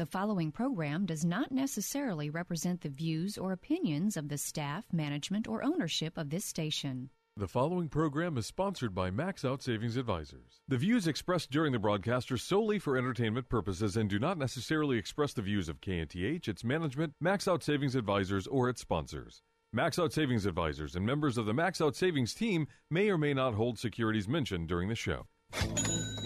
The following program does not necessarily represent the views or opinions of the staff, management, or ownership of this station. The following program is sponsored by Max Out Savings Advisors. The views expressed during the broadcast are solely for entertainment purposes and do not necessarily express the views of KNTH, its management, Max Out Savings Advisors, or its sponsors. Max Out Savings Advisors and members of the Max Out Savings team may or may not hold securities mentioned during the show.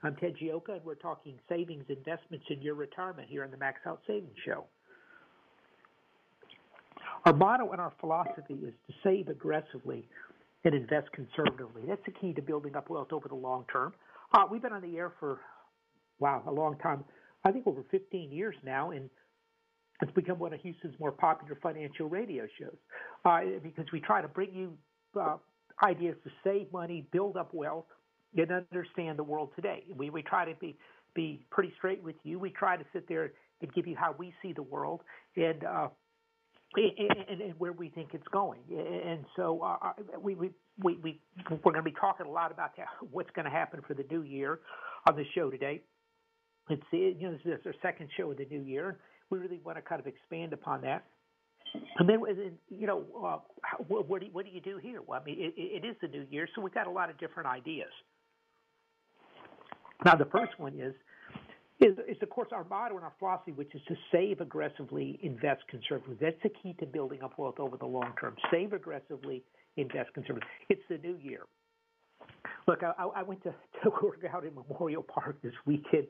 I'm Ted Gioia, and we're talking savings, investments, and your retirement here on the Max Out Savings Show. Our motto and our philosophy is to save aggressively and invest conservatively. That's the key to building up wealth over the long term. We've been on the air for, a long time, I think over 15 years now, and it's become one of Houston's more popular financial radio shows because we try to bring you ideas to save money, build up wealth, and understand the world today. We try to be pretty straight with you. We try to sit there and give you how we see the world and where we think it's going. And so we're going to be talking a lot about what's going to happen for the new year on the show today. It's this is our second show of the new year. We really want to kind of expand upon that. And then, what do you do here? Well, I mean, it is the new year, so we've got a lot of different ideas. Now, the first one is of course, our motto and our philosophy, which is to save aggressively, invest conservatively. That's the key to building up wealth over the long term. Save aggressively, invest conservatively. It's the new year. Look, I went to work out in Memorial Park this weekend.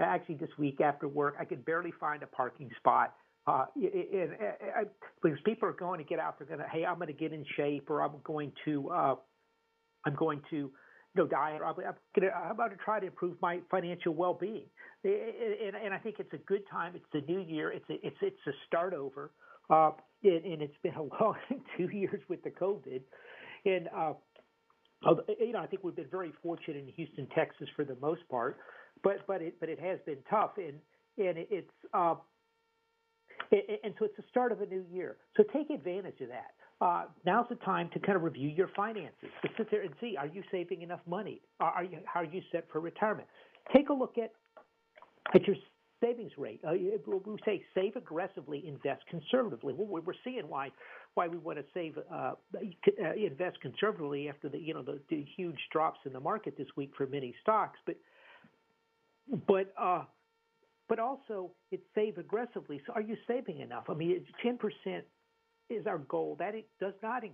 Actually, this week after work, I could barely find a parking spot. Because people are going to get out, they're going to, hey, I'm going to get in shape, or I'm going to diet, or I'm about to try to improve my financial well-being. And I think it's a good time. It's the new year. It's a start over. And it's been a long 2 years with the COVID. And I think we've been very fortunate in Houston, Texas, for the most part, but it has been tough, and so it's the start of a new year. So take advantage of that. Now's the time to kind of review your finances. To sit there and see, are you saving enough money? How are you set for retirement? Take a look at your savings rate. We say save aggressively, invest conservatively. Well, we're seeing why we want to save, invest conservatively after the huge drops in the market this week for many stocks. But also, it's save aggressively. So, are you saving enough? I mean, 10% is our goal. That does not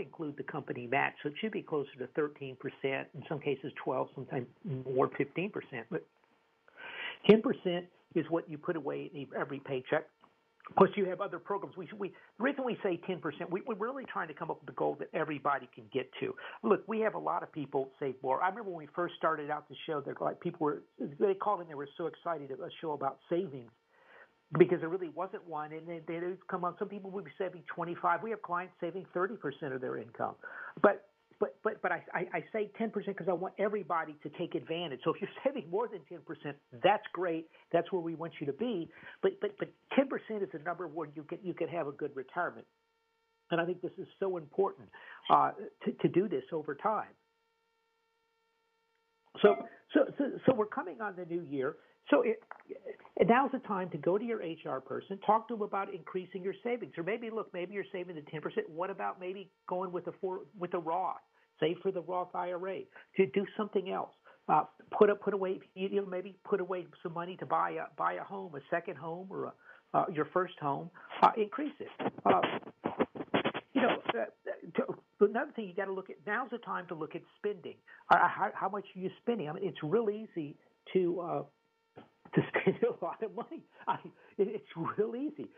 include the company match. So it should be closer to 13%. In some cases, 12%. Sometimes more, 15%. But 10% is what you put away every paycheck. Plus, you have other programs. The reason we say 10%, we're really trying to come up with a goal that everybody can get to. Look, we have a lot of people save more. I remember when we first started out the show, they called in, they were so excited about a show about savings because there really wasn't one. And they come on. Some people would be saving 25%. We have clients saving 30% of their income, but I say 10% because I want everybody to take advantage. So if you're saving more than 10%, that's great. That's where we want you to be. But 10% is a number where you can have a good retirement. And I think this is so important to do this over time. So we're coming on the new year. So now's the time to go to your HR person, talk to them about increasing your savings. Or maybe you're saving the 10%. What about maybe going with a Roth? Save for the Roth IRA. To do something else. Put away, you know, maybe put away some money to buy a home, a second home, or your first home. Increase it. Another thing you got to look at, now's the time to look at spending. How much are you spending? I mean, it's real easy to spend a lot of money. It's real easy.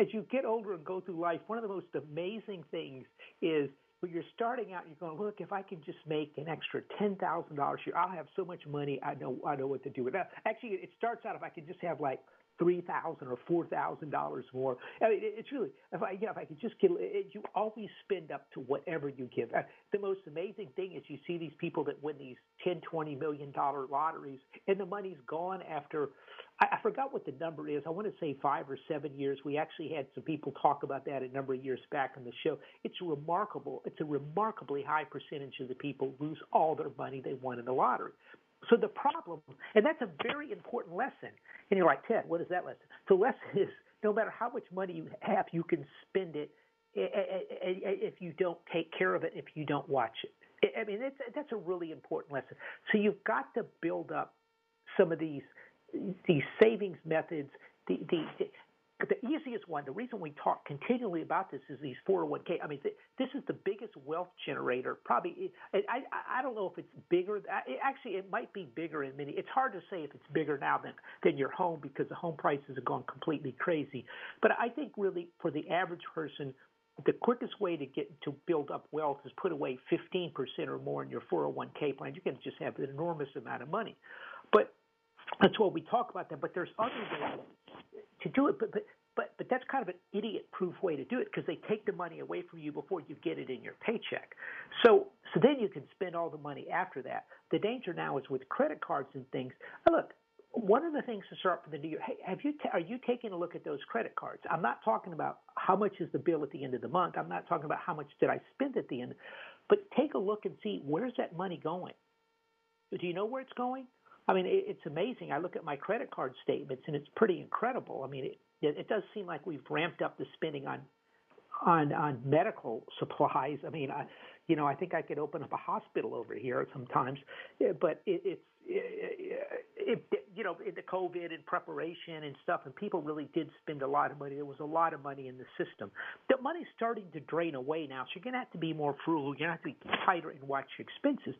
As you get older and go through life, one of the most amazing things is when you're starting out, you're going, look, if I can just make an extra $10,000 a year, I'll have so much money, I know what to do with it. Actually, it starts out, if I could just have like $3,000 or $4,000 more. I mean, it's really, if I could just get, you always spend up to whatever you give. The most amazing thing is you see these people that win these $10-20 million lotteries, and the money's gone after, I forgot what the number is. I want to say 5 or 7 years. We actually had some people talk about that a number of years back on the show. It's remarkable. It's a remarkably high percentage of the people lose all their money they won in the lottery. So the problem, and that's a very important lesson. And you're like, Ted, what is that lesson? The lesson is no matter how much money you have, you can spend it if you don't take care of it, if you don't watch it. I mean, that's a really important lesson. So you've got to build up some of these savings methods. The easiest one, the reason we talk continually about this, is these 401k. I mean, this is the biggest wealth generator, probably. I don't know if it's bigger. Actually, it might be bigger in many. It's hard to say if it's bigger now than your home, because the home prices have gone completely crazy. But I think really for the average person, the quickest way to build up wealth is put away 15% or more in your 401k plan. You can just have an enormous amount of money. But that's what we talk about that. But there's other ways to do it, but that's kind of an idiot-proof way to do it, because they take the money away from you before you get it in your paycheck. So then you can spend all the money after that. The danger now is with credit cards and things. Now look, one of the things to start for the new year, hey, are you taking a look at those credit cards? I'm not talking about how much is the bill at the end of the month. I'm not talking about how much did I spend at the end. But take a look and see, where's that money going? Do you know where it's going? I mean, it's amazing. I look at my credit card statements, and it's pretty incredible. I mean, it does seem like we've ramped up the spending on medical supplies. I mean, I think I could open up a hospital over here sometimes, but in the COVID and preparation and stuff, and people really did spend a lot of money. There was a lot of money in the system. The money's starting to drain away now, so you're going to have to be more frugal. You're going to have to be tighter and watch your expenses,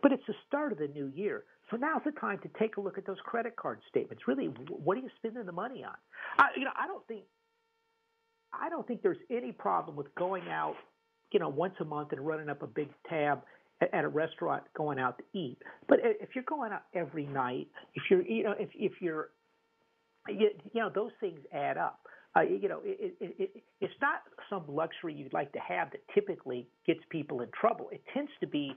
but it's the start of the new year. So now's the time to take a look at those credit card statements. Really, what are you spending the money on? I don't think there's any problem with going out, once a month and running up a big tab at a restaurant, going out to eat. But if you're going out every night, if you're those things add up. It's not some luxury you'd like to have that typically gets people in trouble. It tends to be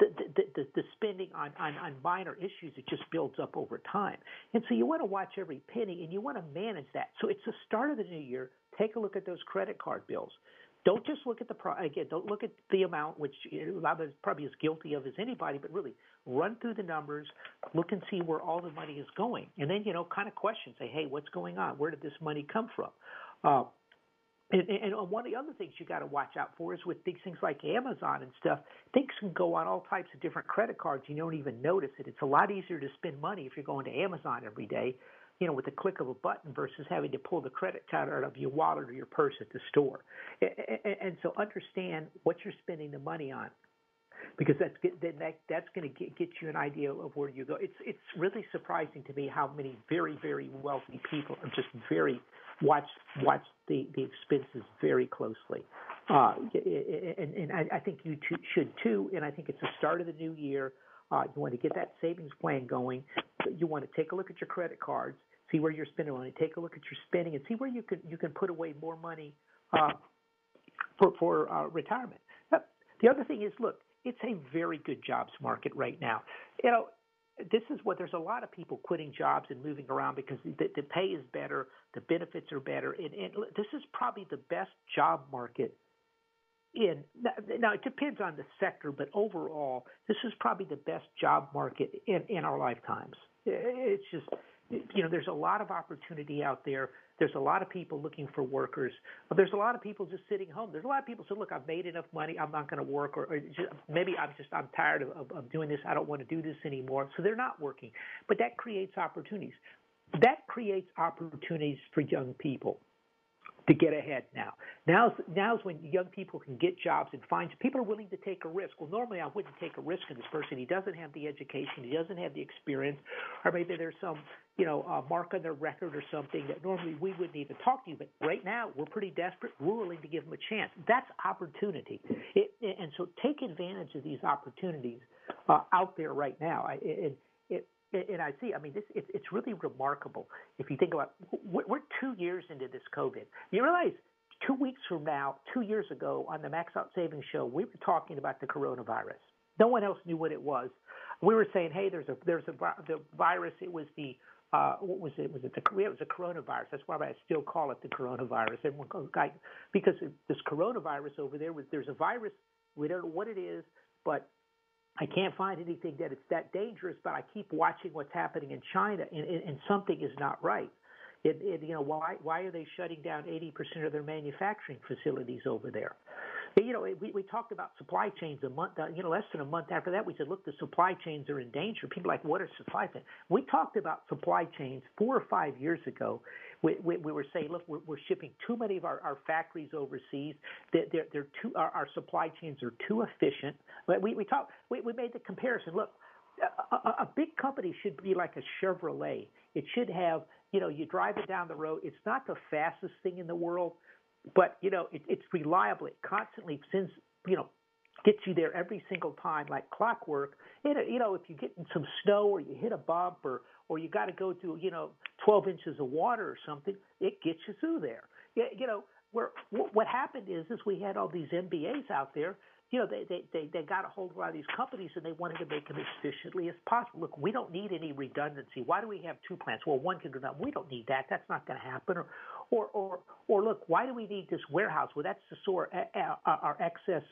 the spending on minor issues. It just builds up over time. And so you want to watch every penny, and you want to manage that. So it's the start of the new year. Take a look at those credit card bills. Don't just look at don't look at the amount, which is probably as guilty of as anybody, but really run through the numbers, look and see where all the money is going. And then, kind of question, say, hey, what's going on? Where did this money come from? And one of the other things you got to watch out for is with things like Amazon and stuff, things can go on all types of different credit cards. You don't even notice it. It's a lot easier to spend money if you're going to Amazon every day, with the click of a button, versus having to pull the credit card out of your wallet or your purse at the store. And so understand what you're spending the money on, because that's going to get you an idea of where you go. It's really surprising to me how many very, very wealthy people are just very watch the expenses very closely. And I think you too, should too. And I think it's the start of the new year. You want to get that savings plan going. You want to take a look at your credit cards. See where you're spending money. Take a look at your spending and see where you can put away more money for retirement. But the other thing is, look, it's a very good jobs market right now. This is what there's a lot of people quitting jobs and moving around because the pay is better, the benefits are better, and this is probably the best job market. Now it depends on the sector, but overall, this is probably the best job market in our lifetimes. It's just you know, there's a lot of opportunity out there. There's a lot of people looking for workers, but there's a lot of people just sitting home. There's a lot of people who say, look, I've made enough money. I'm not going to work, or maybe I'm tired of doing this. I don't want to do this anymore. So they're not working. But that creates opportunities. That creates opportunities for young people to get ahead now. Now's when young people can get jobs and find – people are willing to take a risk. Well, normally I wouldn't take a risk on this person. He doesn't have the education. He doesn't have the experience. Or maybe there's some, mark on their record or something that normally we wouldn't even talk to you. But right now we're pretty desperate. We're willing to give them a chance. That's opportunity. And so take advantage of these opportunities out there right now. And I see, it's really remarkable. If you think about, we're 2 years into this COVID. You realize 2 weeks from now, 2 years ago on the Max Out Savings Show, we were talking about the coronavirus. No one else knew what it was. We were saying, hey, the virus. It was the, it was the coronavirus. That's why I still call it the coronavirus. Everyone goes, because this coronavirus over there, there's a virus. We don't know what it is, but I can't find anything that it's that dangerous, but I keep watching what's happening in China, and something is not right. Why are they shutting down 80% of their manufacturing facilities over there? We talked about supply chains less than a month after that. We said, look, the supply chains are in danger. People are like, what are supply chains? We talked about supply chains 4 or 5 years ago. We were saying, look, we're shipping too many of our factories overseas. Our supply chains are too efficient. We made the comparison. Look, a big company should be like a Chevrolet. It should have, you drive it down the road. It's not the fastest thing in the world, but, it's reliable. It constantly sends, gets you there every single time like clockwork. If you get in some snow or you hit a bump or you got to go through, 12 inches of water or something, it gets you through there. What happened is we had all these MBAs out there. They got a hold of a lot of these companies and they wanted to make them as efficiently as possible. Look, we don't need any redundancy. Why do we have two plants? Well, one can go down. We don't need that. That's not going to happen. Or look, why do we need this warehouse? Well, that's to store our excess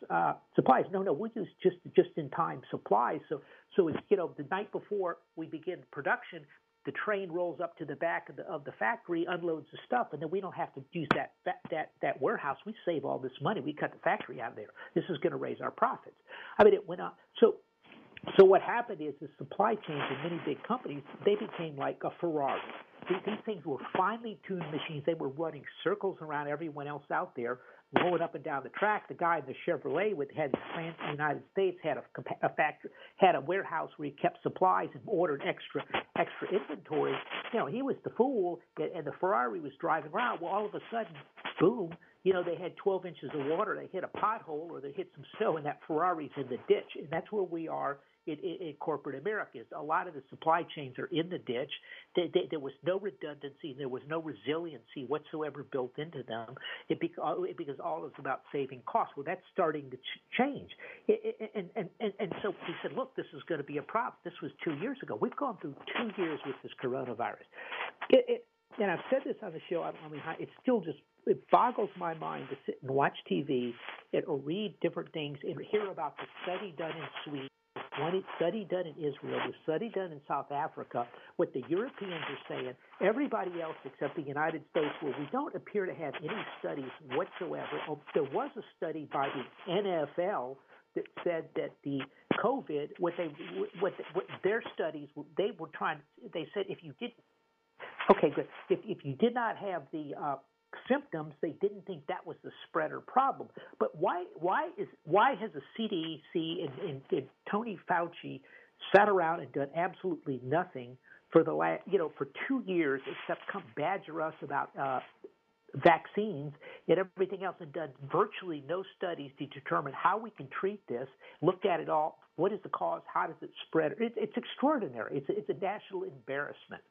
supplies. No, we use just-in-time supplies. So it's, the night before we begin production, the train rolls up to the back of the factory, unloads the stuff, and then we don't have to use that warehouse. We save all this money. We cut the factory out of there. This is going to raise our profits. It went up. So what happened is the supply chains in many big companies, they became like a Ferrari. These things were finely tuned machines. They were running circles around everyone else out there, rolling up and down the track. The guy in the Chevrolet had his plant in the United States, had a factory, had a warehouse where he kept supplies and ordered extra inventory. He was the fool, and the Ferrari was driving around. Well, all of a sudden, boom, they had 12 inches of water. They hit a pothole or they hit some snow, and that Ferrari's in the ditch. And that's where we are in corporate America. A lot of the supply chains are in the ditch. There was no redundancy. There was no resiliency whatsoever built into them because all is about saving costs. Well, that's starting to change. And so we said, look, this is going to be a problem. This was 2 years ago. We've gone through 2 years with this coronavirus. And I've said this on the show. It's still just – it boggles my mind to sit and watch TV or read different things and hear about the study done in Sweden, the study done in Israel, the study done in South Africa, what the Europeans are saying, everybody else except the United States, where we don't appear to have any studies whatsoever. There was a study by the NFL that said that the COVID, what their studies, they were trying, they said if you didn't, okay, good, if you did not have the symptoms, they didn't think that was the spreader problem. But why has the CDC and Tony Fauci sat around and done absolutely nothing for the last for 2 years except come badger us about vaccines and everything else, and done virtually no studies to determine how we can treat this, looked at it all, what is the cause, how does it spread? It's extraordinary. It's a national embarrassment.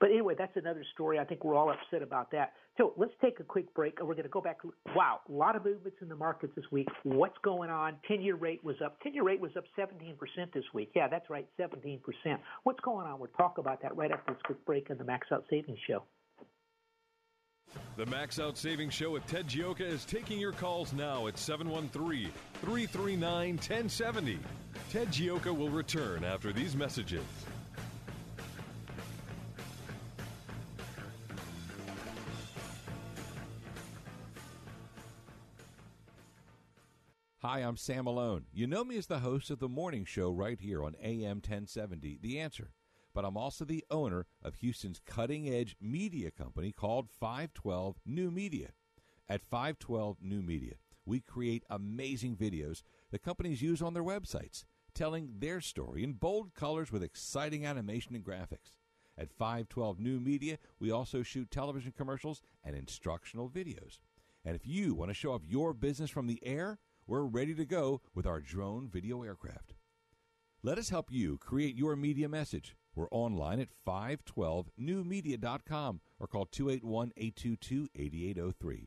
But anyway, that's another story. I think we're all upset about that. So let's take a quick break, and we're going to go back. Wow, a lot of movements in the markets this week. What's going on? 10-year rate was up. 10-year rate was up 17% this week. Yeah, that's right, 17%. What's going on? We'll talk about that right after this quick break on the Max Out Savings Show. The Max Out Savings Show with Ted Gioia is taking your calls now at 713-339-1070. Ted Gioia will return after these messages. Hi, I'm Sam Malone. You know me as the host of the morning show right here on AM 1070, The Answer. But I'm also the owner of Houston's cutting-edge media company called 512 New Media. At 512 New Media, we create amazing videos that companies use on their websites, telling their story in bold colors with exciting animation and graphics. At 512 New Media, we also shoot television commercials and instructional videos. And if you want to show off your business from the air, we're ready to go with our drone video aircraft. Let us help you create your media message. We're online at 512NewMedia.com or call 281-822-8803.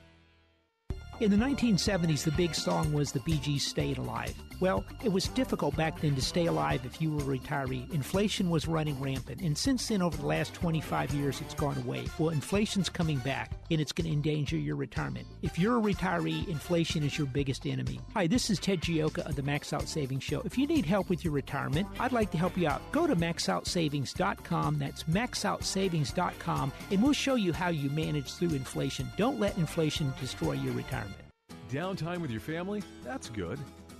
In the 1970s, the big song was the Bee Gees' Stayin' Alive. Well, it was difficult back then to stay alive if you were a retiree. Inflation was running rampant, and since then, over the last 25 years, it's gone away. Well, inflation's coming back, and it's going to endanger your retirement. If you're a retiree, inflation is your biggest enemy. Hi, this is Ted Gioia of the Max Out Savings Show. If you need help with your retirement, I'd like to help you out. Go to maxoutsavings.com, that's maxoutsavings.com, and we'll show you how you manage through inflation. Don't let inflation destroy your retirement. Downtime with your family? That's good.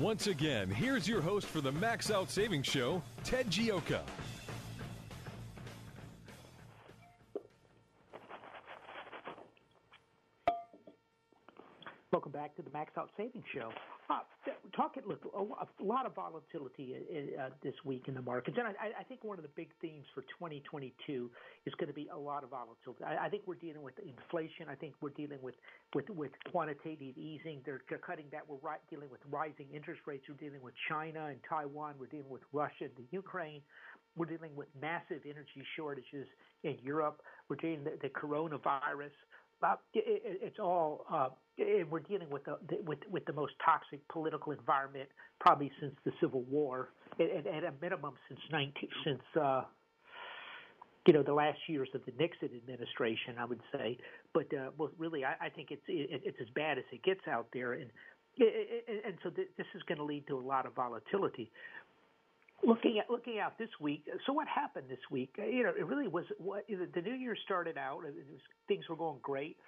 Once again, here's your host for the Max Out Savings Show, Ted Gioia. Welcome back to the Max Out Savings Show. A lot of volatility this week in the markets, and I think one of the big themes for 2022 is going to be a lot of volatility. I think we're dealing with inflation. I think we're dealing with quantitative easing. They're cutting that. We're dealing with rising interest rates. We're dealing with China and Taiwan. We're dealing with Russia and the Ukraine. We're dealing with massive energy shortages in Europe. We're dealing with the coronavirus. It's all we're dealing with the most toxic political environment probably since the Civil War, and at a minimum since the last years of the Nixon administration, I would say. But really, I think it's as bad as it gets out there, and so this is going to lead to a lot of volatility. Looking out this week, so what happened this week? It really was the new year started out, things were going great,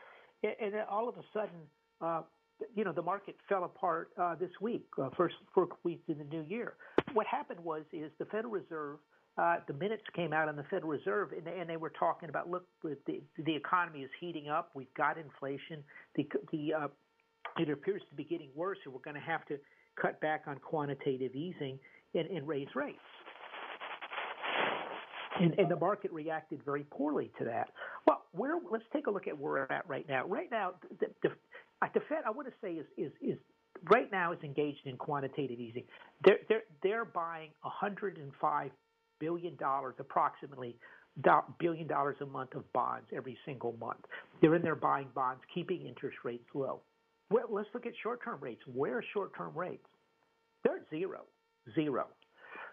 and then all of a sudden, the market fell apart this week, first week in the new year. What happened is the Federal Reserve, the minutes came out on the Federal Reserve, and they were talking about, look, the economy is heating up, we've got inflation, it appears to be getting worse, and we're going to have to cut back on quantitative easing and raise rates. And the market reacted very poorly to that. Well, let's take a look at where we're at right now. Right now, the Fed, I want to say, is right now is engaged in quantitative easing. They're buying $105 billion, approximately, $1 billion a month of bonds every single month. They're in there buying bonds, keeping interest rates low. Well, let's look at short-term rates. Where are short-term rates? They're at zero.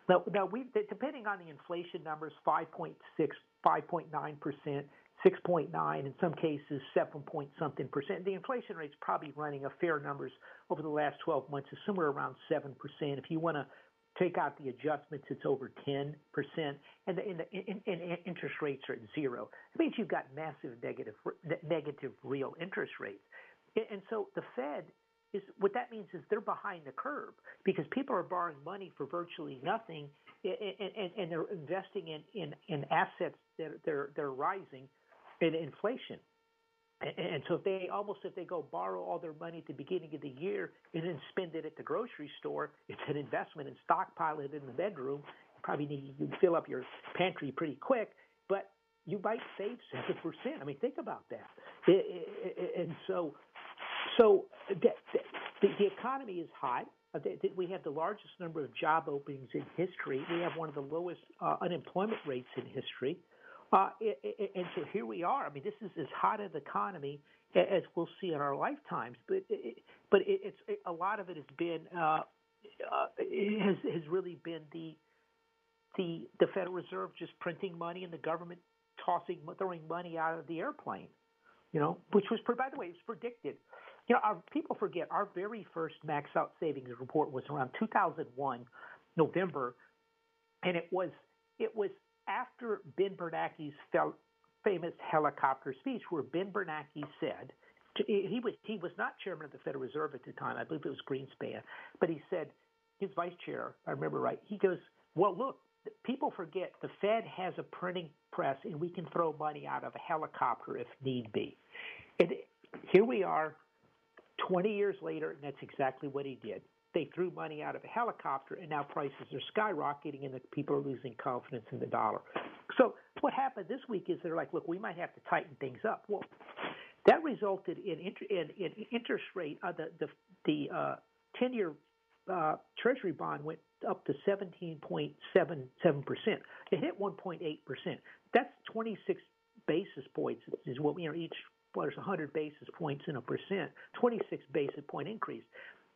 Now depending on the inflation numbers, 5.6, 5.9%, 6.9, in some cases 7 point something %. The inflation rate's probably running a fair numbers over the last 12 months is somewhere around 7%. If you want to Take out the adjustments, it's over 10%, and the interest rates are at zero. It means you've got massive negative real interest rates. And so the Fed is, what that means is they're behind the curve because people are borrowing money for virtually nothing, and they're investing in assets that they're rising in inflation. And so if they go borrow all their money at the beginning of the year and then spend it at the grocery store, it's an investment, and stockpile it in the bedroom. You probably need to fill up your pantry pretty quick, but you might save 7%. I mean, think about that. And so the economy is hot. We have the largest number of job openings in history. We have one of the lowest unemployment rates in history. And so here we are. I mean, this is as hot an economy as we'll see in our lifetimes. But a lot of it has been has really been the Federal Reserve just printing money and the government throwing money out of the airplane. You know, which was, by the way, it was predicted. You know, people forget our very first Max Out Savings report was around 2001, November, and it was. After Ben Bernanke's famous helicopter speech, where Ben Bernanke said he was not chairman of the Federal Reserve at the time, I believe it was Greenspan, but he said his vice chair, I remember right, he goes, "Well, look, people forget the Fed has a printing press, and we can throw money out of a helicopter if need be." And here we are, 20 years later, and that's exactly what he did. They threw money out of a helicopter, and now prices are skyrocketing, and the people are losing confidence in the dollar. So what happened this week is they're like, look, we might have to tighten things up. Well, that resulted in interest rate. The 10-year Treasury bond went up to 17.77%. It hit 1.8%. That's 26 basis points is what each, well, there's 100 basis points in a percent, 26 basis point increase.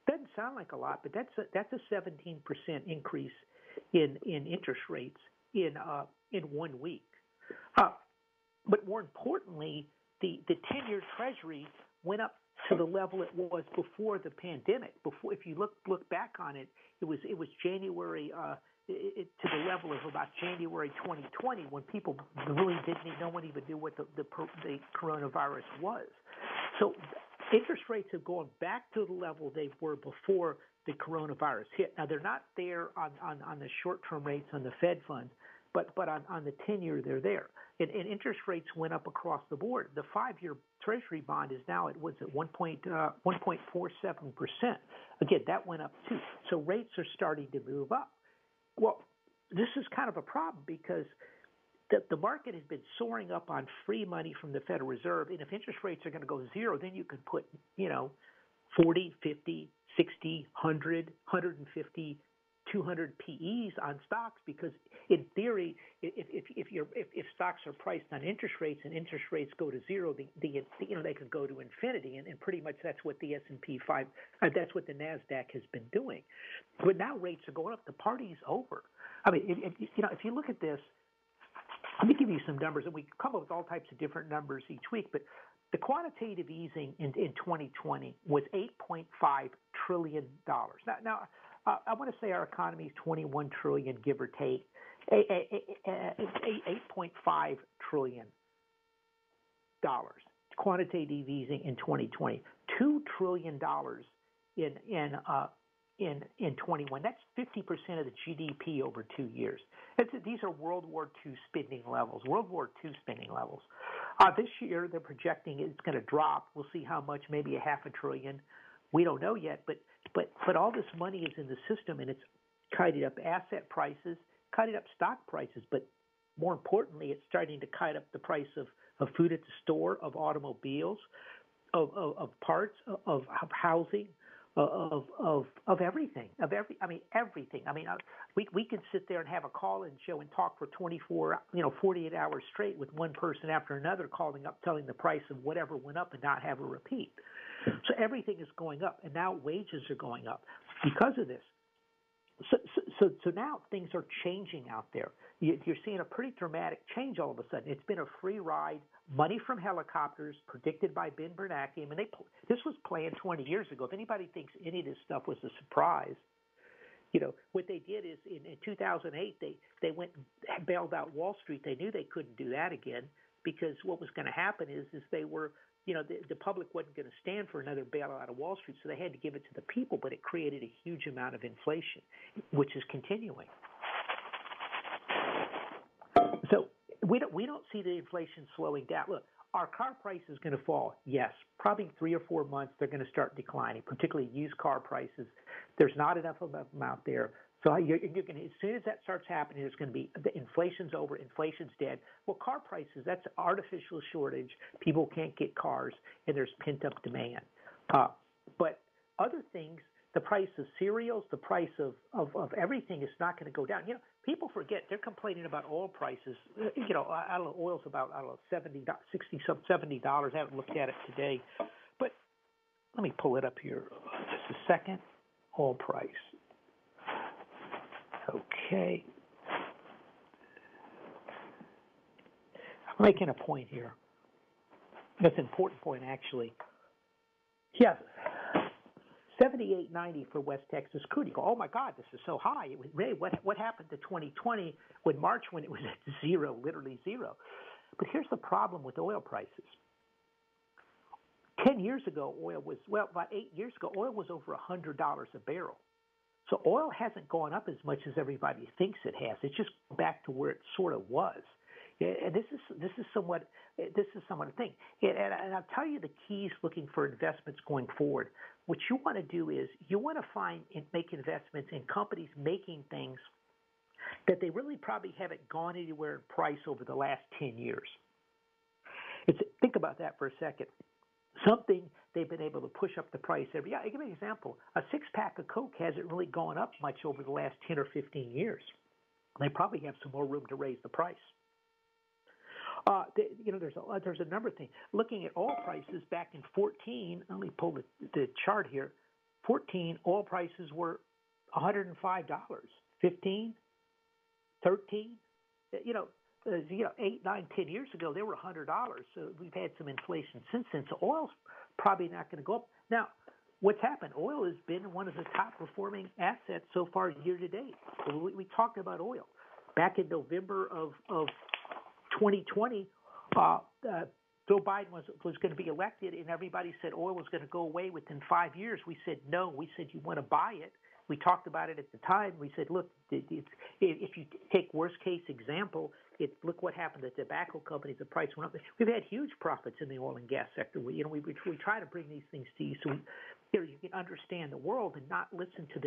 Doesn't sound like a lot, but that's a 17% increase in interest rates in 1 week. But more importantly, the 10-year Treasury went up to the level it was before the pandemic. Before, if you look back on it, it was January to the level of about January 2020 when people really no one even knew what the coronavirus was. So interest rates have gone back to the level they were before the coronavirus hit. Now, they're not there on the short-term rates on the Fed funds, but on the 10-year, they're there. And interest rates went up across the board. The 5-year Treasury bond is now at 1.47%. Again, that went up too. So rates are starting to move up. Well, this is kind of a problem because the market has been soaring up on free money from the Federal Reserve, and if interest rates are going to go zero, then you could put, 40, 50, 60, 100, 150, 200 PEs on stocks because, in theory, if stocks are priced on interest rates and interest rates go to zero, they could go to infinity, and pretty much that's what the that's what the Nasdaq has been doing. But now rates are going up. The party's over. I mean, if you look at this. Let me give you some numbers, and we come up with all types of different numbers each week, but the quantitative easing in 2020 was $8.5 trillion. Now, I want to say our economy is $21 trillion, give or take. $8.5 trillion. Quantitative easing in 2020. $2 trillion in 21. That's 50% of the GDP over 2 years. These are World War II spending levels. This year, they're projecting it's going to drop. We'll see how much, maybe a half a trillion. We don't know yet, but all this money is in the system, and it's kited up asset prices, kited up stock prices, but more importantly, it's starting to kite up the price of food at the store, of automobiles, of parts, of housing, of everything, everything. I mean, we could sit there and have a call-in show and talk for 48 hours straight with one person after another calling up, telling the price of whatever went up and not have a repeat. So everything is going up, and now wages are going up because of this. So now things are changing out there. You're seeing a pretty dramatic change all of a sudden. It's been a free ride, money from helicopters, predicted by Ben Bernanke. I mean, this was planned 20 years ago. If anybody thinks any of this stuff was a surprise, You know, what they did is in 2008, they went and bailed out Wall Street. They knew they couldn't do that again because what was going to happen is they were, you know, the public wasn't going to stand for another bailout of Wall Street, so they had to give it to the people, but it created a huge amount of inflation, which is continuing. So we don't see the inflation slowing down. Look, our car price is going to fall, yes. Probably 3 or 4 months, they're going to start declining, particularly used car prices. There's not enough of them out there. So you're going to, as soon as that starts happening, there's going to be the inflation's over, inflation's dead. Well, car prices, that's an artificial shortage. People can't get cars, and there's pent-up demand. But other things, the price of cereals, the price of everything is not going to go down. You know, people forget they're complaining about oil prices. You know, I don't know, oil's about, I don't know, $70. I haven't looked at it today. But let me pull it up here just a second. Oil price. Okay. I'm making a point here. That's an important point, actually. Yes. $78.90 for West Texas crude. You go, oh my God, this is so high. It was, Ray, what happened to 2020 when March, when it was at zero, literally zero? But here's the problem with oil prices. 10 years ago, oil was, well, about 8 years ago, oil was over $100 a barrel. So oil hasn't gone up as much as everybody thinks it has. It's just back to where it sort of was. And this is somewhat a thing. And I'll tell you the keys looking for investments going forward. What you want to do is you want to find and make investments in companies making things that they really probably haven't gone anywhere in price over the last 10 years. Think about that for a second. Something they've been able to push up the price every. Yeah, I'll give you an example. A six-pack of Coke hasn't really gone up much over the last 10 or 15 years. They probably have some more room to raise the price. There's a number of things. Looking at oil prices back in 14, let me pull the chart here. 14, oil prices were $105. 15, 13, you know, 8, 9, 10 years ago, they were $100. So we've had some inflation since then. So oil's probably not going to go up. Now, what's happened? Oil has been one of the top performing assets so far year to date. We talked about oil back in November of 2020, Joe Biden was going to be elected, and everybody said oil was going to go away within 5 years. We said no. We said you want to buy it. We talked about it at the time. We said, look, if you take worst case example, look what happened to tobacco companies. The price went up. We've had huge profits in the oil and gas sector. We try to bring these things to you so you can understand the world and not listen to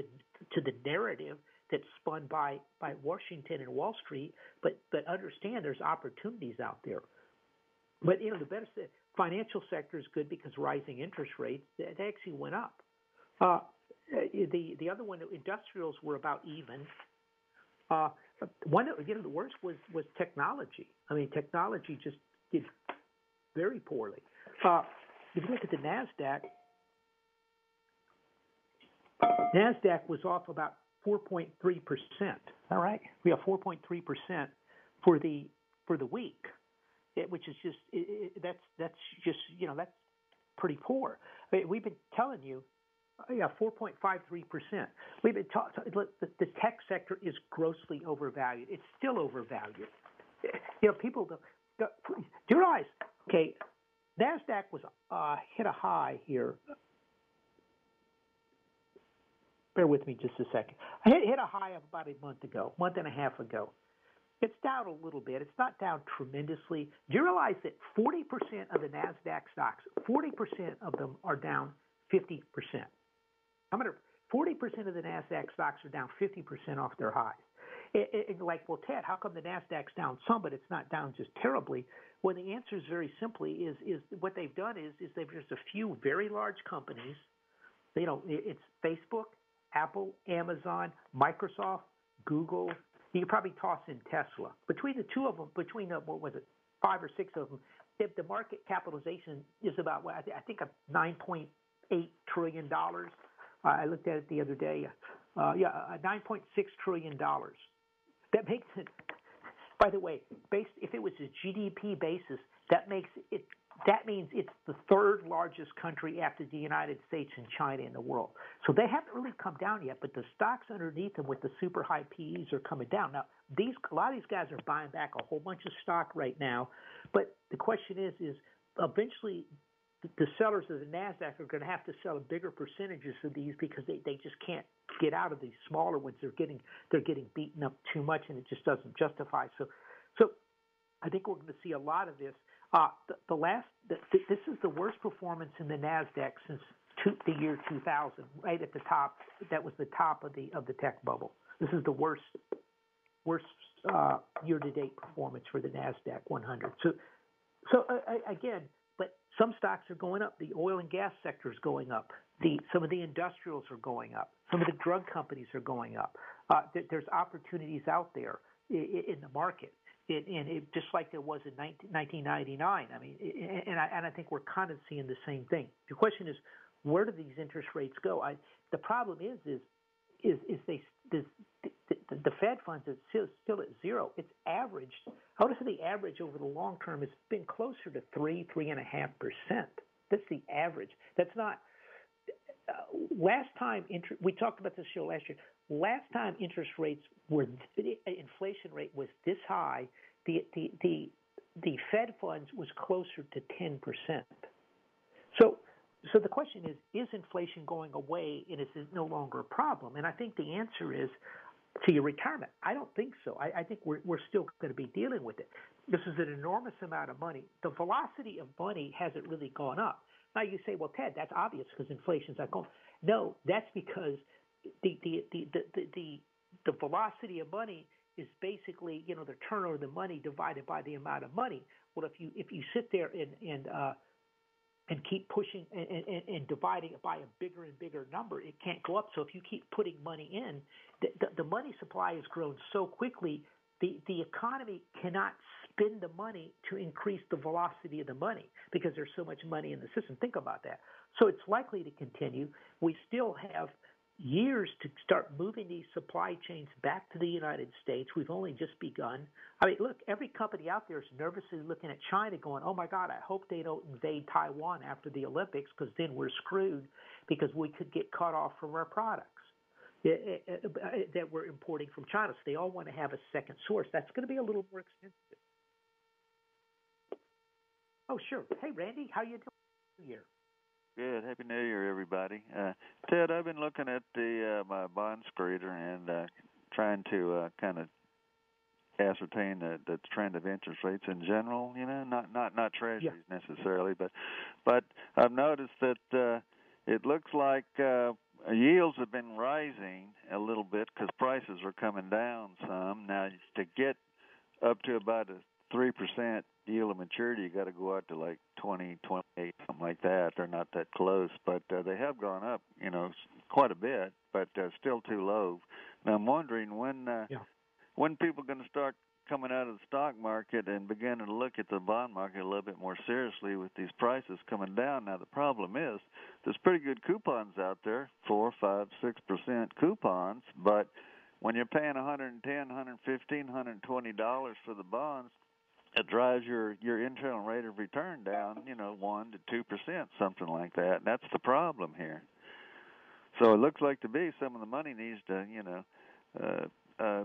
the narrative that's spun by Washington and Wall Street, but understand there's opportunities out there. But the better financial sector is good because rising interest rates, they actually went up. The other one, industrials were about even. The worst was technology. I mean, technology just did very poorly. If you look at the NASDAQ was off about 4.3%. All right, we have 4.3% for the week, which is just that's just that's pretty poor. I mean, we've been telling you. Yeah, 4.53%. We've been taught the tech sector is grossly overvalued. It's still overvalued. People do you realize? Okay, NASDAQ was hit a high here. Bear with me just a second. I hit a high of about a month and a half ago. It's down a little bit. It's not down tremendously. Do you realize that 40% of the NASDAQ stocks, 40% of them are down 50%? 40% of the NASDAQ stocks are down 50% off their highs. And you're like, well, Ted, how come the NASDAQ's down some, but it's not down just terribly? Well, the answer is very simply is what they've done is they've just a few very large companies. It's Facebook, Apple, Amazon, Microsoft, Google. You could probably toss in Tesla. Between the two of them, five or six of them, the market capitalization is about, I think, a $9.8 trillion. I looked at it the other day. $9.6 trillion. That makes it. By the way, based if it was a GDP basis, that makes it That means it's the third largest country after the United States and China in the world. So they haven't really come down yet, but the stocks underneath them with the super high PEs are coming down. Now, a lot of these guys are buying back a whole bunch of stock right now, but the question is eventually the sellers of the NASDAQ are going to have to sell bigger percentages of these because they just can't get out of these smaller ones. They're getting beaten up too much, and it just doesn't justify. So I think we're going to see a lot of this. This is the worst performance in the NASDAQ since the year 2000, right at the top. That was the top of the tech bubble. This is the worst year-to-date performance for the NASDAQ 100. So again, but some stocks are going up. The oil and gas sector is going up. Some of the industrials are going up. Some of the drug companies are going up. There's opportunities out there in the market. And just like there was in 1999, I mean, and I think we're kind of seeing the same thing. The question is, where do these interest rates go? The problem is the Fed funds is still at zero. It's averaged. I would say the average over the long term has been closer to 3.5%. That's the average. That's not. Last time we talked about this show last year. Last time inflation rate was this high, the Fed funds was closer to 10%. So the question is inflation going away and is it no longer a problem? And I think the answer is to your retirement. I don't think so. I think we're still going to be dealing with it. This is an enormous amount of money. The velocity of money hasn't really gone up. Now you say, well, Ted, that's obvious because inflation's not going. No, that's because the velocity of money is basically, you know, the turnover of the money divided by the amount of money. Well, if you sit there and keep pushing and dividing it by a bigger and bigger number, it can't go up. So if you keep putting money in, the money supply has grown so quickly, the economy cannot spend the money to increase the velocity of the money because there's so much money in the system. Think about that. So it's likely to continue. We still have years to start moving these supply chains back to the United States. We've only just begun. I mean, look, every company out there is nervously looking at China going, oh, my God, I hope they don't invade Taiwan after the Olympics because then we're screwed because we could get cut off from our products that we're importing from China. So they all want to have a second source. That's going to be a little more expensive. Oh, sure. Hey, Randy, how you doing here? Good. Happy New Year, everybody. Ted, I've been looking at my bond screener and trying to kind of ascertain the trend of interest rates in general. You know, not treasuries necessarily, but I've noticed that it looks like yields have been rising a little bit because prices are coming down some. Now, to get up to about a 3%. Yield of maturity, you got to go out to like 20, 28, something like that. They're not that close, but they have gone up, you know, quite a bit, but still too low. Now I'm wondering when people are going to start coming out of the stock market and begin to look at the bond market a little bit more seriously with these prices coming down. Now the problem is there's pretty good coupons out there, 4%, 5%, 6% coupons, but when you're paying $110, $115, $120 for the bonds, it drives your internal rate of return down, you know, 1% to 2%, something like that. And that's the problem here. So it looks like to be some of the money needs to, you know,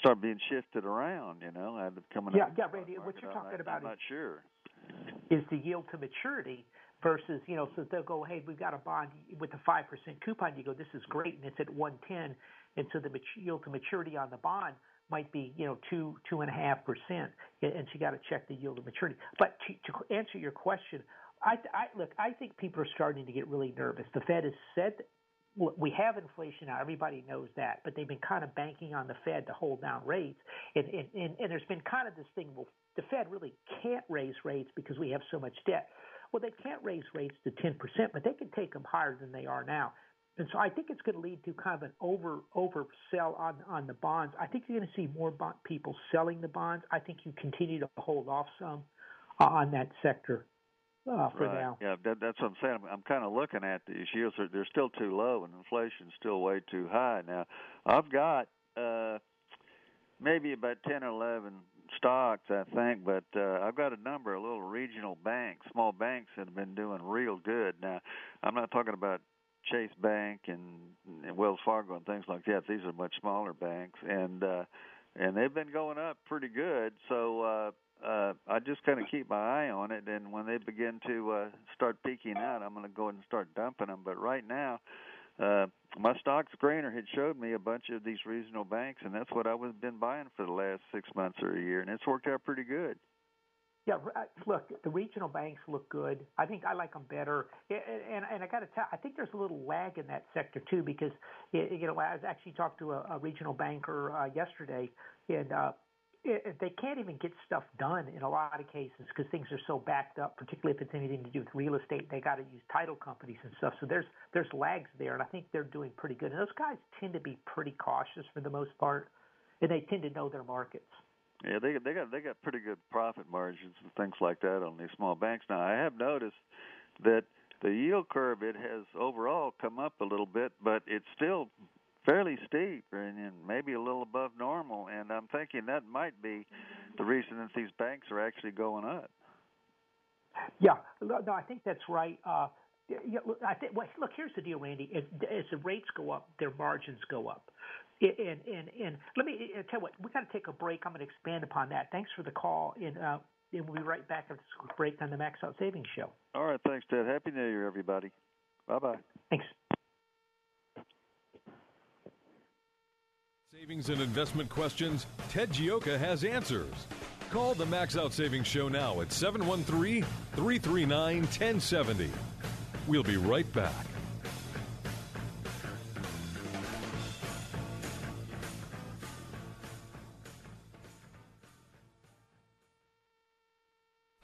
start being shifted around, you know, out of coming out. Yeah, Randy, what you're talking about is the yield to maturity versus, you know, so they'll go, hey, we've got a bond with a 5% coupon. You go, this is great, and it's at 110. And so the yield to maturity on the bond might be, you know, 2.5%, and you got to check the yield of maturity. But to answer your question, I think people are starting to get really nervous. The Fed has said we have inflation now. Everybody knows that, but they've been kind of banking on the Fed to hold down rates, and there's been kind of this thing. Well, the Fed really can't raise rates because we have so much debt. Well, they can't raise rates to 10%, but they can take them higher than they are now. And so I think it's going to lead to kind of an oversell on the bonds. I think you're going to see more people selling the bonds. I think you continue to hold off some on that sector for now. Yeah, that's what I'm saying. I'm kind of looking at these yields. They're still too low, and inflation's still way too high. Now, I've got maybe about 10 or 11 stocks, I think, but I've got a number of little regional banks, small banks that have been doing real good. Now, I'm not talking about Chase Bank and Wells Fargo and things like that. These are much smaller banks, and they've been going up pretty good. So I just kind of keep my eye on it, and when they begin to start peaking out, I'm going to go ahead and start dumping them. But right now, my stock screener had showed me a bunch of these regional banks, and that's what I've been buying for the last 6 months or a year, and it's worked out pretty good. Yeah, look, the regional banks look good. I think I like them better, and I got to tell, I think there's a little lag in that sector too, because you know, I was actually talked to a regional banker yesterday, and they can't even get stuff done in a lot of cases because things are so backed up, particularly if it's anything to do with real estate. They got to use title companies and stuff. So there's lags there, and I think they're doing pretty good. And those guys tend to be pretty cautious for the most part, and they tend to know their markets. Yeah, they got pretty good profit margins and things like that on these small banks. Now, I have noticed that the yield curve, it has overall come up a little bit, but it's still fairly steep and maybe a little above normal, and I'm thinking that might be the reason that these banks are actually going up. Yeah, no, I think that's right. Look, here's the deal, Randy. As the rates go up, their margins go up. And let me tell you what, we've got to take a break. I'm going to expand upon that. Thanks for the call, and we'll be right back after this break on the Max Out Savings Show. All right, thanks, Ted. Happy New Year, everybody. Bye-bye. Thanks. Savings and investment questions, Ted Gioia has answers. Call the Max Out Savings Show now at 713-339-1070. We'll be right back.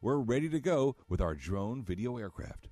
we're ready to go with our drone video aircraft.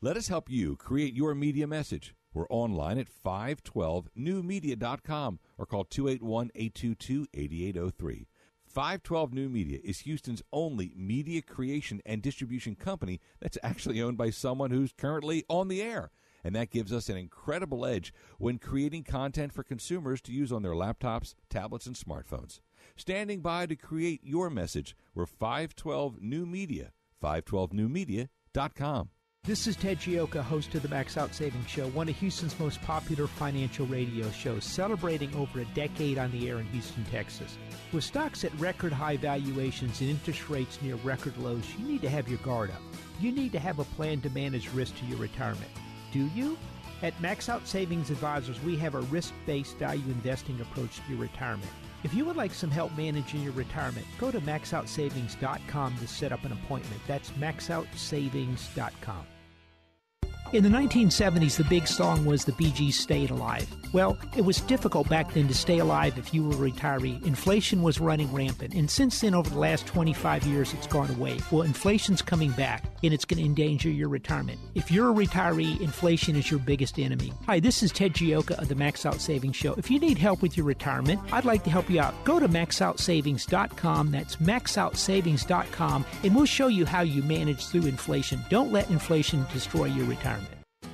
Let us help you create your media message. We're online at 512NewMedia.com or call 281-822-8803. 512 New Media is Houston's only media creation and distribution company that's actually owned by someone who's currently on the air. And that gives us an incredible edge when creating content for consumers to use on their laptops, tablets, and smartphones. Standing by to create your message, we're 512 New Media, 512NewMedia.com. This is Ted Gioia, host of the Max Out Savings Show, one of Houston's most popular financial radio shows, celebrating over a decade on the air in Houston, Texas. With stocks at record high valuations and interest rates near record lows, you need to have your guard up. You need to have a plan to manage risk to your retirement. Do you? At Max Out Savings Advisors, we have a risk-based value investing approach to your retirement. If you would like some help managing your retirement, go to maxoutsavings.com to set up an appointment. That's maxoutsavings.com. In the 1970s, the big song was the Bee Gees' Stayin' Alive. Well, it was difficult back then to stay alive if you were a retiree. Inflation was running rampant, and since then, over the last 25 years, it's gone away. Well, inflation's coming back, and it's going to endanger your retirement. If you're a retiree, inflation is your biggest enemy. Hi, this is Ted Gioia of the Max Out Savings Show. If you need help with your retirement, I'd like to help you out. Go to maxoutsavings.com, that's maxoutsavings.com, and we'll show you how you manage through inflation. Don't let inflation destroy your retirement.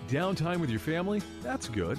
Downtime with your family? That's good.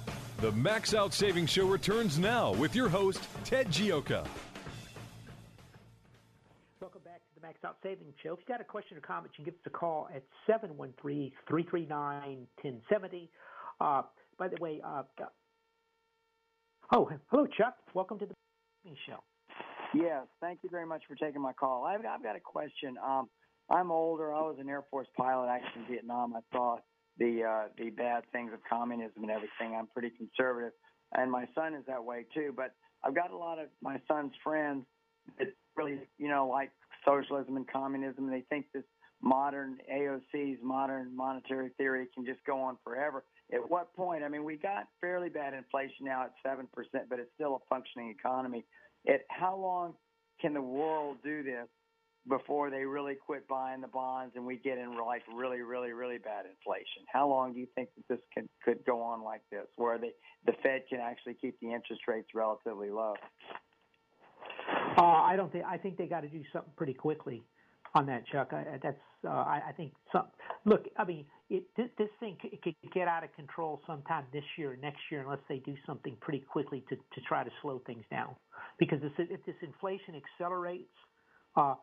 The Max Out Savings Show returns now with your host, Ted Gioia. Welcome back to the Max Out Savings Show. If you've got a question or comment, you can give us a call at 713-339-1070. By the way, hello, Chuck. Welcome to the Max Out Savings Show. Yes, thank you very much for taking my call. I've got a question. I'm older. I was an Air Force pilot actually in Vietnam. I saw the bad things of communism and everything. I'm pretty conservative, and my son is that way too. But I've got a lot of my son's friends that really, like socialism and communism. They think this modern AOC's modern monetary theory can just go on forever. At what point? I mean, we got fairly bad inflation now at 7%, but it's still a functioning economy. How long can the world do this before they really quit buying the bonds and we get in like really, really, really bad inflation? How long do you think that this could go on like this, where the Fed can actually keep the interest rates relatively low? I think they got to do something pretty quickly on that, Chuck. This thing could get out of control sometime this year or next year unless they do something pretty quickly to try to slow things down. Because if this inflation accelerates, and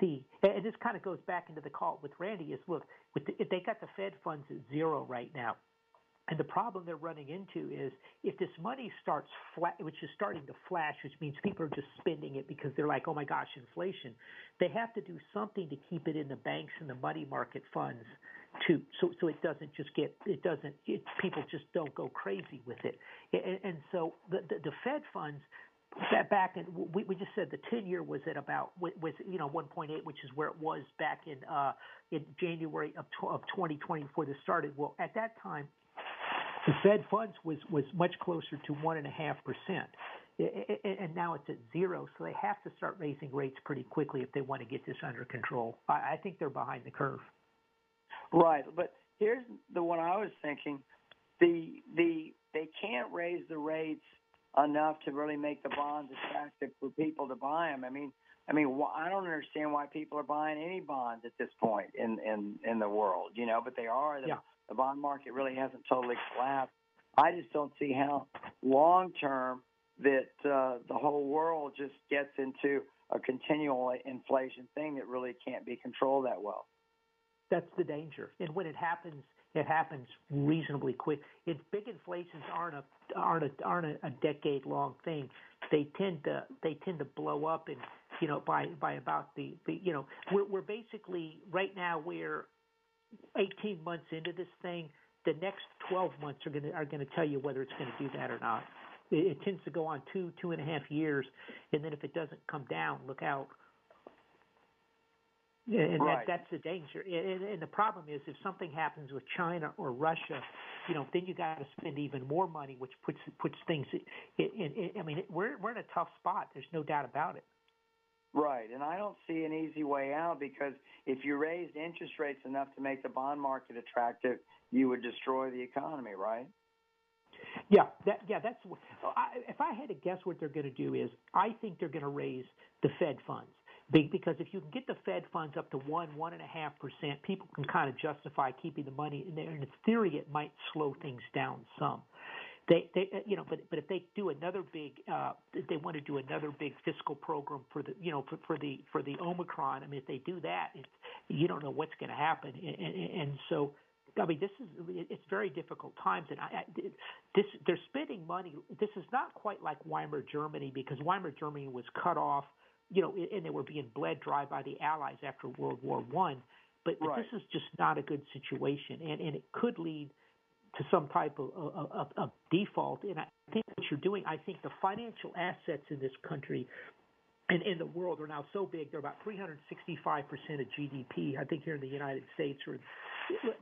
this kind of goes back into the call with Randy, they got the Fed funds at zero right now. And the problem they're running into is if this money starts flat, which is starting to flash, which means people are just spending it because they're like, oh my gosh, inflation. They have to do something to keep it in the banks and the money market funds too, so it doesn't just get people just don't go crazy with it. And so the Fed funds back in, we just said the 10-year was at about 1.8, which is where it was back in January of 2020 before this started. Well, at that time, the Fed funds was much closer to 1.5%, and now it's at zero. So they have to start raising rates pretty quickly if they want to get this under control. I think they're behind the curve. Right, but here's the one I was thinking: they can't raise the rates enough to really make the bonds attractive for people to buy them. I mean, I don't understand why people are buying any bonds at this point in the world, But they are. Yeah. The bond market really hasn't totally collapsed. I just don't see how long-term that the whole world just gets into a continual inflation thing that really can't be controlled that well. That's the danger. And when it happens reasonably quick. If big inflations aren't a decade-long thing, they tend to blow up and by about the we're basically right now 18 months into this thing, the next 12 months are going to tell you whether it's going to do that or not. It tends to go on 2.5 years, and then if it doesn't come down, look out. And right. That's the danger. And the problem is if something happens with China or Russia, then you got to spend even more money, which puts things. We're in a tough spot. There's no doubt about it. Right, and I don't see an easy way out because if you raised interest rates enough to make the bond market attractive, you would destroy the economy, right? Yeah, that's. If I had to guess what they're going to do is, I think they're going to raise the Fed funds because if you can get the Fed funds up to 1.5%, people can kind of justify keeping the money in there. And in theory, it might slow things down some. But if they do another big, they want to do another big fiscal program for the Omicron. if they do that, you don't know what's going to happen, and so it's very difficult times. And they're spending money. This is not quite like Weimar Germany because Weimar Germany was cut off, and they were being bled dry by the Allies after World War I. But right. This is just not a good situation, and it could lead to some type of default. And I think what you're doing, I think the financial assets in this country and in the world are now so big, they're about 365% of GDP. I think here in the United States,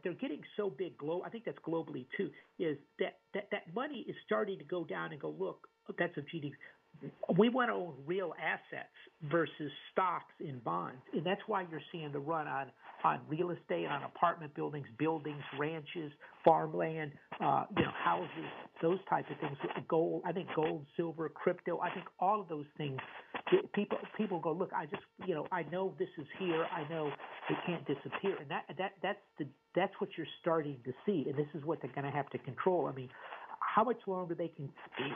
they're getting so big, I think that's globally too, is that money is starting to go down and go, look, that's a GDP. We want to own real assets versus stocks and bonds. And that's why you're seeing the run on real estate, on apartment buildings, ranches, farmland, houses, those types of things. Gold, I think gold, silver, crypto, I think all of those things. People go, look, I just, I know this is here. I know it can't disappear. And that's what you're starting to see. And this is what they're going to have to control. How much longer they can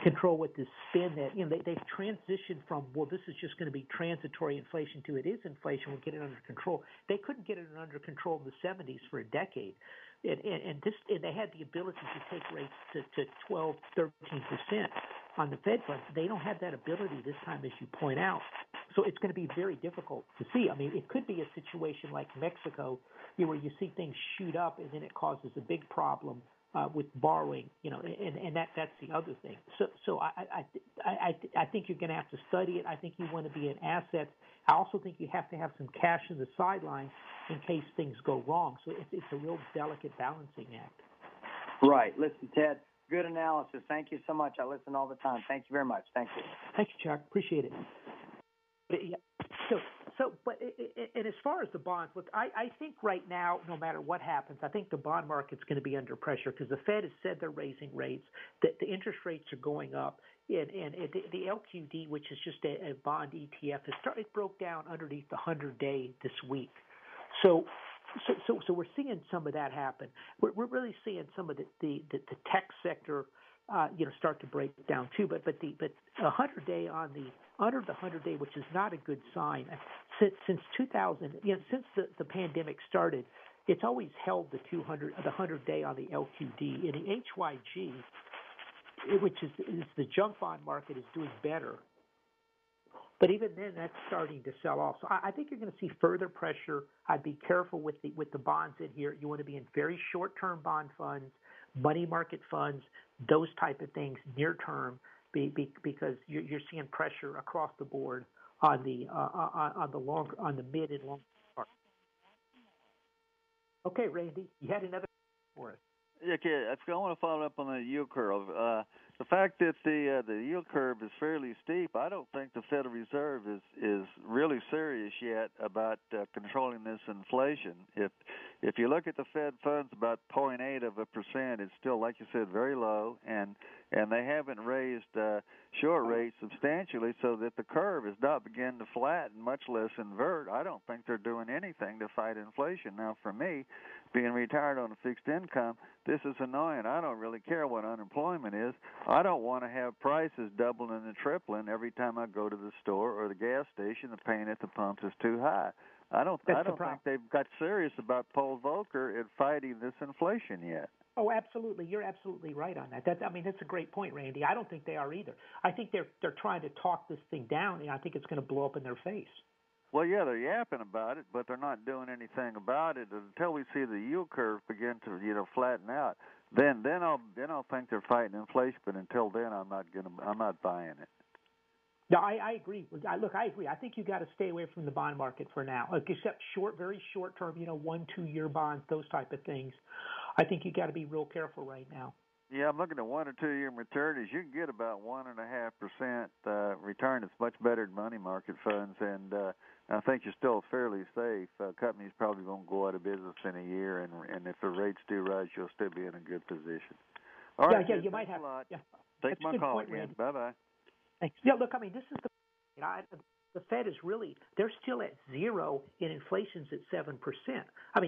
control what this spin that, they've transitioned from, well, this is just going to be transitory inflation to it is inflation, we'll get it under control. They couldn't get it under control in the 70s for a decade. And they had the ability to take rates to 12, 13%. on the Fed funds, they don't have that ability this time, as you point out. So it's going to be very difficult to see. I mean, it could be a situation like Mexico, where you see things shoot up and then it causes a big problem with borrowing, and that's the other thing. So I think you're going to have to study it. I think you want to be in assets. I also think you have to have some cash in the sideline in case things go wrong. So it's a real delicate balancing act. Right. Listen, Ted, good analysis. Thank you so much. I listen all the time. Thank you very much. Thank you. Thank you, Chuck. Appreciate it. But as far as the bonds, look, I think right now, no matter what happens, I think the bond market's going to be under pressure because the Fed has said they're raising rates, that the interest rates are going up, and the LQD, which is just a bond ETF, it broke down underneath the 100-day this week. So we're seeing some of that happen. We're really seeing some of the tech sector, start to break down too. But 100-day on the under the 100-day, which is not a good sign. Since 2000, since the pandemic started, it's always held the 100-day on the LQD. And the HYG, which is the junk bond market, is doing better. But even then, that's starting to sell off. So I think you're going to see further pressure. I'd be careful with the bonds in here. You want to be in very short-term bond funds, money market funds, those type of things near-term, because you're seeing pressure across the board on the mid and long term. Okay, Randy, you had another for us. Okay, I want to follow up on the yield curve. The fact that the yield curve is fairly steep, I don't think the Federal Reserve is really serious yet about controlling this inflation. If you look at the Fed funds, about 0.8%, it's still, like you said, very low, and they haven't raised short rates substantially, so that the curve has not begun to flatten, much less invert. I don't think they're doing anything to fight inflation. Now, for me, being retired on a fixed income, this is annoying. I don't really care what unemployment is. I don't want to have prices doubling and tripling every time I go to the store or the gas station. The pain at the pumps is too high. I don't think they've got serious about Paul Volcker in fighting this inflation yet. Oh, absolutely. You're absolutely right on that. That's a great point, Randy. I don't think they are either. I think they're trying to talk this thing down, and I think it's going to blow up in their face. Well, yeah, they're yapping about it, but they're not doing anything about it until we see the yield curve begin to, flatten out. Then I'll think they're fighting inflation. But until then, I'm not buying it. No, I agree. I agree. I think you got to stay away from the bond market for now, except very short term, 1-2 year bonds, those type of things. I think you got to be real careful right now. Yeah, I'm looking at 1 or 2 year maturities. You can get about 1.5% return. It's much better than money market funds, and I think you're still fairly safe. Companies probably won't go out of business in a year, and if the rates do rise, you'll still be in a good position. All right, you might have a lot. Yeah. Take my call again. Bye bye. Thanks. Yeah, look, this is the Fed is really, they're still at zero and inflation's at 7%.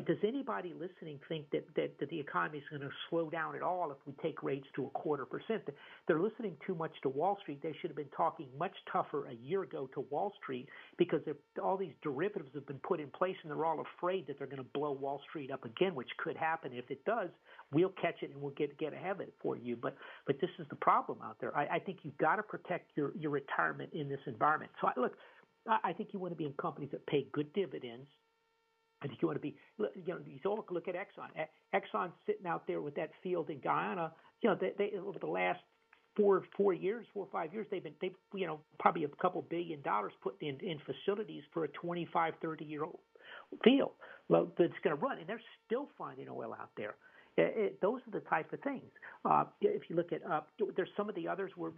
Does anybody listening think that the economy is going to slow down at all if we take rates to 0.25%? They're listening too much to Wall Street. They should have been talking much tougher a year ago to Wall Street because all these derivatives have been put in place and they're all afraid that they're going to blow Wall Street up again, which could happen. If it does, we'll catch it and we'll get ahead of it for you. But this is the problem out there. I think you've got to protect your retirement in this environment. So I think you want to be in companies that pay good dividends. I think you want to be, look at Exxon. Exxon's sitting out there with that field in Guyana. They over the last 4 or 5 years, they've probably a couple $2 billion put in facilities for a 25, 30-year-old field that's going to run, and they're still finding oil out there. Those are the type of things. If you look at, there's some of the others. We're